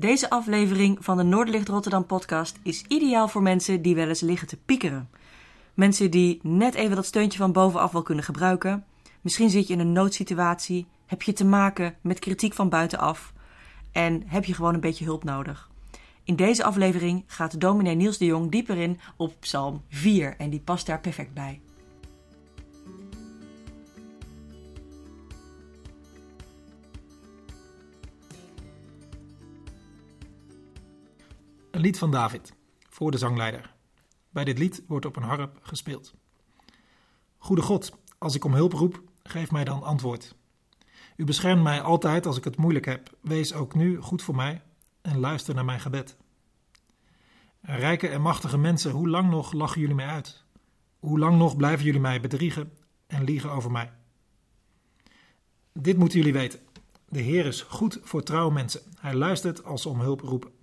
Deze aflevering van de Noordlicht Rotterdam podcast is ideaal voor mensen die wel eens liggen te piekeren. Mensen die net even dat steuntje van bovenaf wel kunnen gebruiken. Misschien zit je in een noodsituatie, heb je te maken met kritiek van buitenaf en heb je gewoon een beetje hulp nodig. In deze aflevering gaat dominee Niels de Jong dieper in op Psalm 4 en die past daar perfect bij. Een lied van David, voor de zangleider. Bij dit lied wordt op een harp gespeeld. Goede God, als ik om hulp roep, geef mij dan antwoord. U beschermt mij altijd als ik het moeilijk heb. Wees ook nu goed voor mij en luister naar mijn gebed. Rijke en machtige mensen, hoe lang nog lachen jullie mij uit? Hoe lang nog blijven jullie mij bedriegen en liegen over mij? Dit moeten jullie weten. De Heer is goed voor trouwe mensen. Hij luistert als ze om hulp roepen.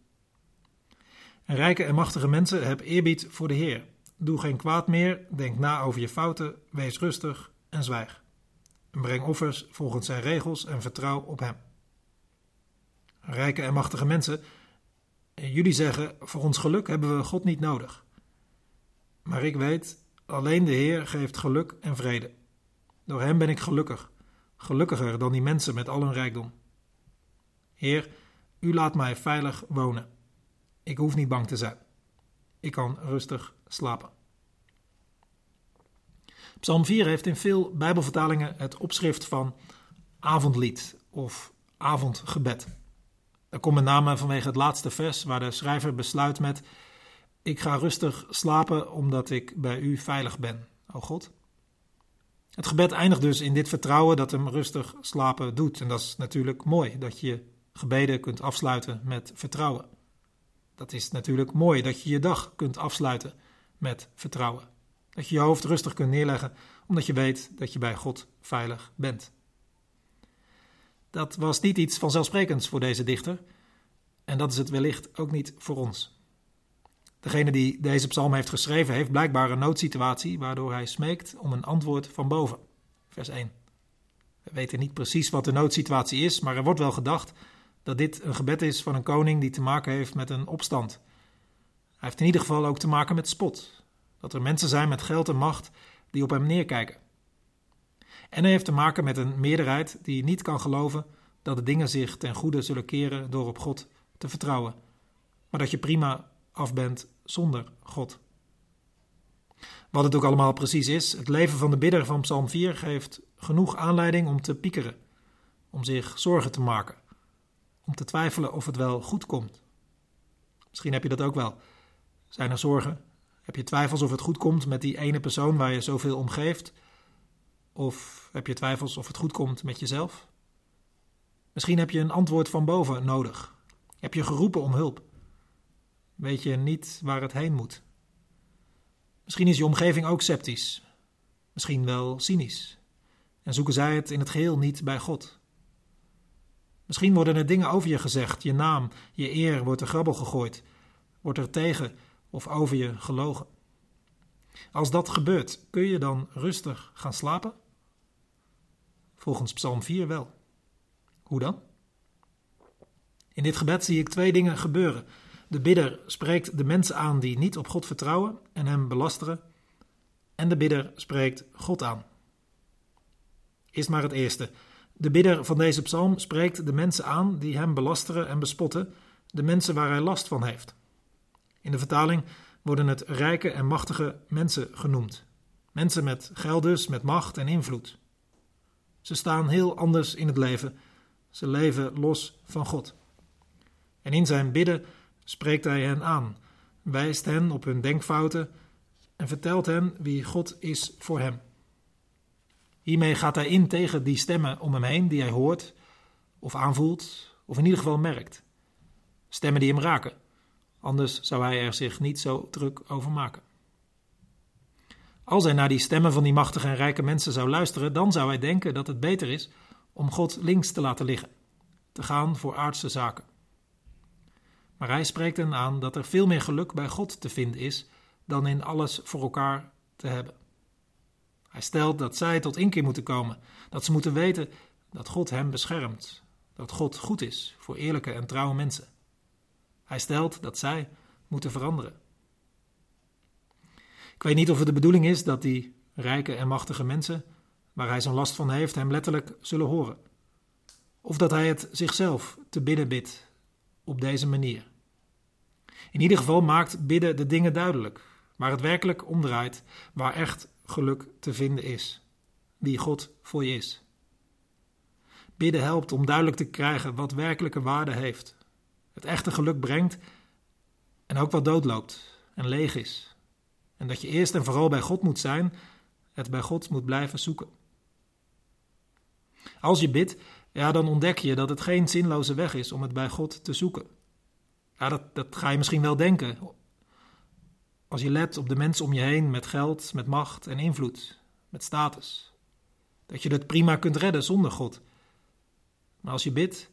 Rijke en machtige mensen, heb eerbied voor de Heer. Doe geen kwaad meer, denk na over je fouten, wees rustig en zwijg. Breng offers volgens zijn regels en vertrouw op hem. Rijke en machtige mensen, jullie zeggen, voor ons geluk hebben we God niet nodig. Maar ik weet, alleen de Heer geeft geluk en vrede. Door hem ben ik gelukkig, gelukkiger dan die mensen met al hun rijkdom. Heer, u laat mij veilig wonen. Ik hoef niet bang te zijn. Ik kan rustig slapen. Psalm 4 heeft in veel Bijbelvertalingen het opschrift van avondlied of avondgebed. Dat komt met name vanwege het laatste vers waar de schrijver besluit met: ik ga rustig slapen omdat ik bij u veilig ben, o God. Het gebed eindigt dus in dit vertrouwen dat hem rustig slapen doet. En dat is natuurlijk mooi, dat je gebeden kunt afsluiten met vertrouwen. Dat is natuurlijk mooi, dat je je dag kunt afsluiten met vertrouwen. Dat je je hoofd rustig kunt neerleggen, omdat je weet dat je bij God veilig bent. Dat was niet iets vanzelfsprekends voor deze dichter. En dat is het wellicht ook niet voor ons. Degene die deze psalm heeft geschreven, heeft blijkbaar een noodsituatie, waardoor hij smeekt om een antwoord van boven. Vers 1. We weten niet precies wat de noodsituatie is, maar er wordt wel gedacht dat dit een gebed is van een koning die te maken heeft met een opstand. Hij heeft in ieder geval ook te maken met spot. Dat er mensen zijn met geld en macht die op hem neerkijken. En hij heeft te maken met een meerderheid die niet kan geloven dat de dingen zich ten goede zullen keren door op God te vertrouwen. Maar dat je prima af bent zonder God. Wat het ook allemaal precies is, het leven van de bidder van Psalm 4 geeft genoeg aanleiding om te piekeren. Om zich zorgen te maken. Om te twijfelen of het wel goed komt. Misschien heb je dat ook wel. Zijn er zorgen? Heb je twijfels of het goed komt met die ene persoon waar je zoveel om geeft? Of heb je twijfels of het goed komt met jezelf? Misschien heb je een antwoord van boven nodig. Heb je geroepen om hulp? Weet je niet waar het heen moet? Misschien is je omgeving ook sceptisch. Misschien wel cynisch. En zoeken zij het in het geheel niet bij God. Misschien worden er dingen over je gezegd, je naam, je eer wordt er grabbel gegooid, wordt er tegen of over je gelogen. Als dat gebeurt, kun je dan rustig gaan slapen? Volgens Psalm 4 wel. Hoe dan? In dit gebed zie ik twee dingen gebeuren. De bidder spreekt de mensen aan die niet op God vertrouwen en hem belasteren. En de bidder spreekt God aan. Eerst maar het eerste. De bidder van deze psalm spreekt de mensen aan die hem belasteren en bespotten, de mensen waar hij last van heeft. In de vertaling worden het rijke en machtige mensen genoemd. Mensen met geld dus, met macht en invloed. Ze staan heel anders in het leven. Ze leven los van God. En in zijn bidden spreekt hij hen aan, wijst hen op hun denkfouten en vertelt hen wie God is voor hem. Hiermee gaat hij in tegen die stemmen om hem heen die hij hoort of aanvoelt of in ieder geval merkt. Stemmen die hem raken, anders zou hij er zich niet zo druk over maken. Als hij naar die stemmen van die machtige en rijke mensen zou luisteren, dan zou hij denken dat het beter is om God links te laten liggen, te gaan voor aardse zaken. Maar hij spreekt hen aan dat er veel meer geluk bij God te vinden is dan in alles voor elkaar te hebben. Hij stelt dat zij tot inkeer moeten komen, dat ze moeten weten dat God hem beschermt, dat God goed is voor eerlijke en trouwe mensen, Hij stelt dat zij moeten veranderen. Ik weet niet of het de bedoeling is dat die rijke en machtige mensen, waar hij zo'n last van heeft, hem letterlijk zullen horen. Of dat hij het zichzelf te bidden bidt op deze manier. In ieder geval maakt bidden de dingen duidelijk, waar het werkelijk om draait, waar echt geluk te vinden is, wie God voor je is. Bidden helpt om duidelijk te krijgen wat werkelijke waarde heeft, het echte geluk brengt en ook wat doodloopt en leeg is. En dat je eerst en vooral bij God moet zijn, het bij God moet blijven zoeken. Als je bidt, ja, dan ontdek je dat het geen zinloze weg is om het bij God te zoeken. Ja, dat ga je misschien wel denken, als je let op de mensen om je heen met geld, met macht en invloed, met status. Dat je dat prima kunt redden zonder God. Maar als je bidt,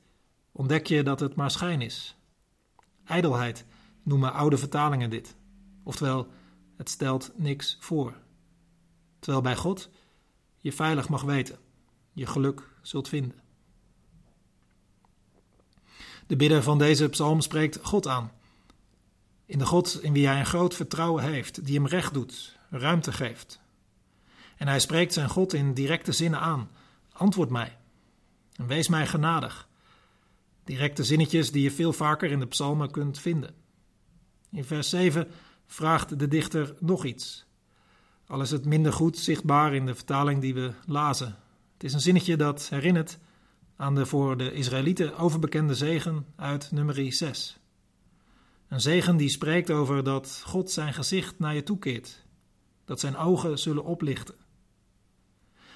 ontdek je dat het maar schijn is. Ijdelheid noemen oude vertalingen dit. Oftewel, het stelt niks voor. Terwijl bij God je veilig mag weten, je geluk zult vinden. De bidder van deze psalm spreekt God aan. In de God in wie hij een groot vertrouwen heeft, die hem recht doet, ruimte geeft. En hij spreekt zijn God in directe zinnen aan. Antwoord mij en wees mij genadig. Directe zinnetjes die je veel vaker in de psalmen kunt vinden. In vers 7 vraagt de dichter nog iets. Al is het minder goed zichtbaar in de vertaling die we lazen. Het is een zinnetje dat herinnert aan de voor de Israëlieten overbekende zegen uit Numeri 6. Een zegen die spreekt over dat God zijn gezicht naar je toekeert, dat zijn ogen zullen oplichten.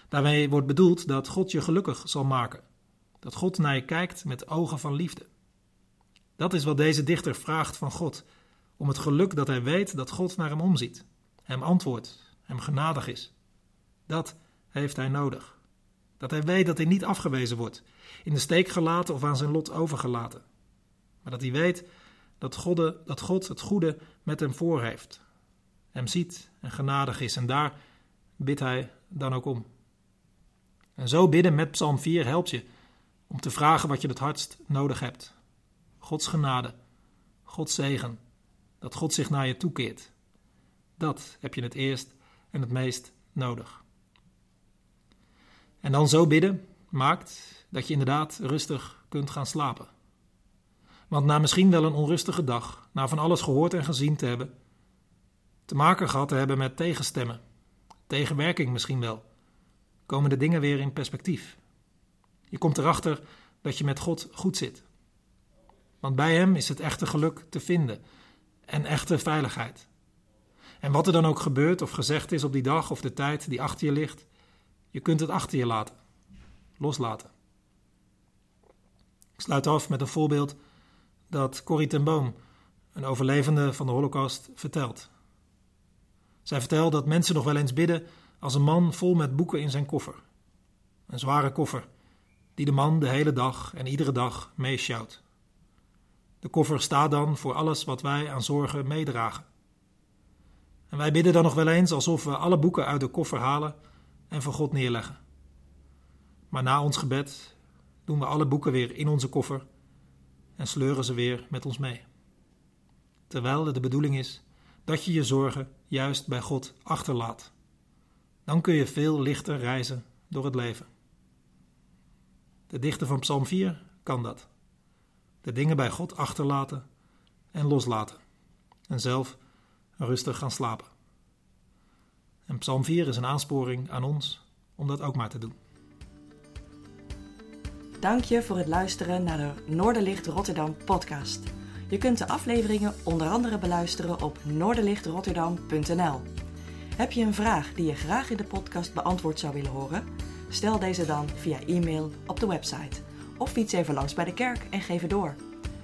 Daarmee wordt bedoeld dat God je gelukkig zal maken, dat God naar je kijkt met ogen van liefde. Dat is wat deze dichter vraagt van God, om het geluk dat hij weet dat God naar hem omziet, hem antwoordt, hem genadig is. Dat heeft hij nodig. Dat hij weet dat hij niet afgewezen wordt, in de steek gelaten of aan zijn lot overgelaten. Maar dat hij weet dat God het goede met hem voor heeft, hem ziet en genadig is. En daar bidt hij dan ook om. En zo bidden met Psalm 4 helpt je om te vragen wat je het hardst nodig hebt. Gods genade, Gods zegen, dat God zich naar je toekeert. Dat heb je het eerst en het meest nodig. En dan zo bidden maakt dat je inderdaad rustig kunt gaan slapen. Want na misschien wel een onrustige dag, na van alles gehoord en gezien te hebben, te maken gehad te hebben met tegenstemmen, tegenwerking misschien wel, komen de dingen weer in perspectief. Je komt erachter dat je met God goed zit. Want bij hem is het echte geluk te vinden en echte veiligheid. En wat er dan ook gebeurt of gezegd is op die dag of de tijd die achter je ligt, je kunt het achter je laten, loslaten. Ik sluit af met een voorbeeld dat Corrie ten Boom, een overlevende van de Holocaust, vertelt. Zij vertelt dat mensen nog wel eens bidden als een man vol met boeken in zijn koffer. Een zware koffer, die de man de hele dag en iedere dag meesjouwt. De koffer staat dan voor alles wat wij aan zorgen meedragen. En wij bidden dan nog wel eens alsof we alle boeken uit de koffer halen en voor God neerleggen. Maar na ons gebed doen we alle boeken weer in onze koffer en sleuren ze weer met ons mee. Terwijl het de bedoeling is dat je je zorgen juist bij God achterlaat. Dan kun je veel lichter reizen door het leven. De dichter van Psalm 4 kan dat. De dingen bij God achterlaten en loslaten. En zelf rustig gaan slapen. En Psalm 4 is een aansporing aan ons om dat ook maar te doen. Dank je voor het luisteren naar de Noorderlicht Rotterdam podcast. Je kunt de afleveringen onder andere beluisteren op noorderlichtrotterdam.nl. Heb je een vraag die je graag in de podcast beantwoord zou willen horen? Stel deze dan via e-mail op de website. Of fiets even langs bij de kerk en geef het door.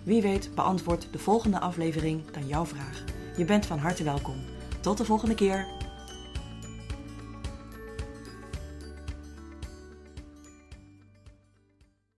Wie weet beantwoordt de volgende aflevering dan jouw vraag. Je bent van harte welkom. Tot de volgende keer.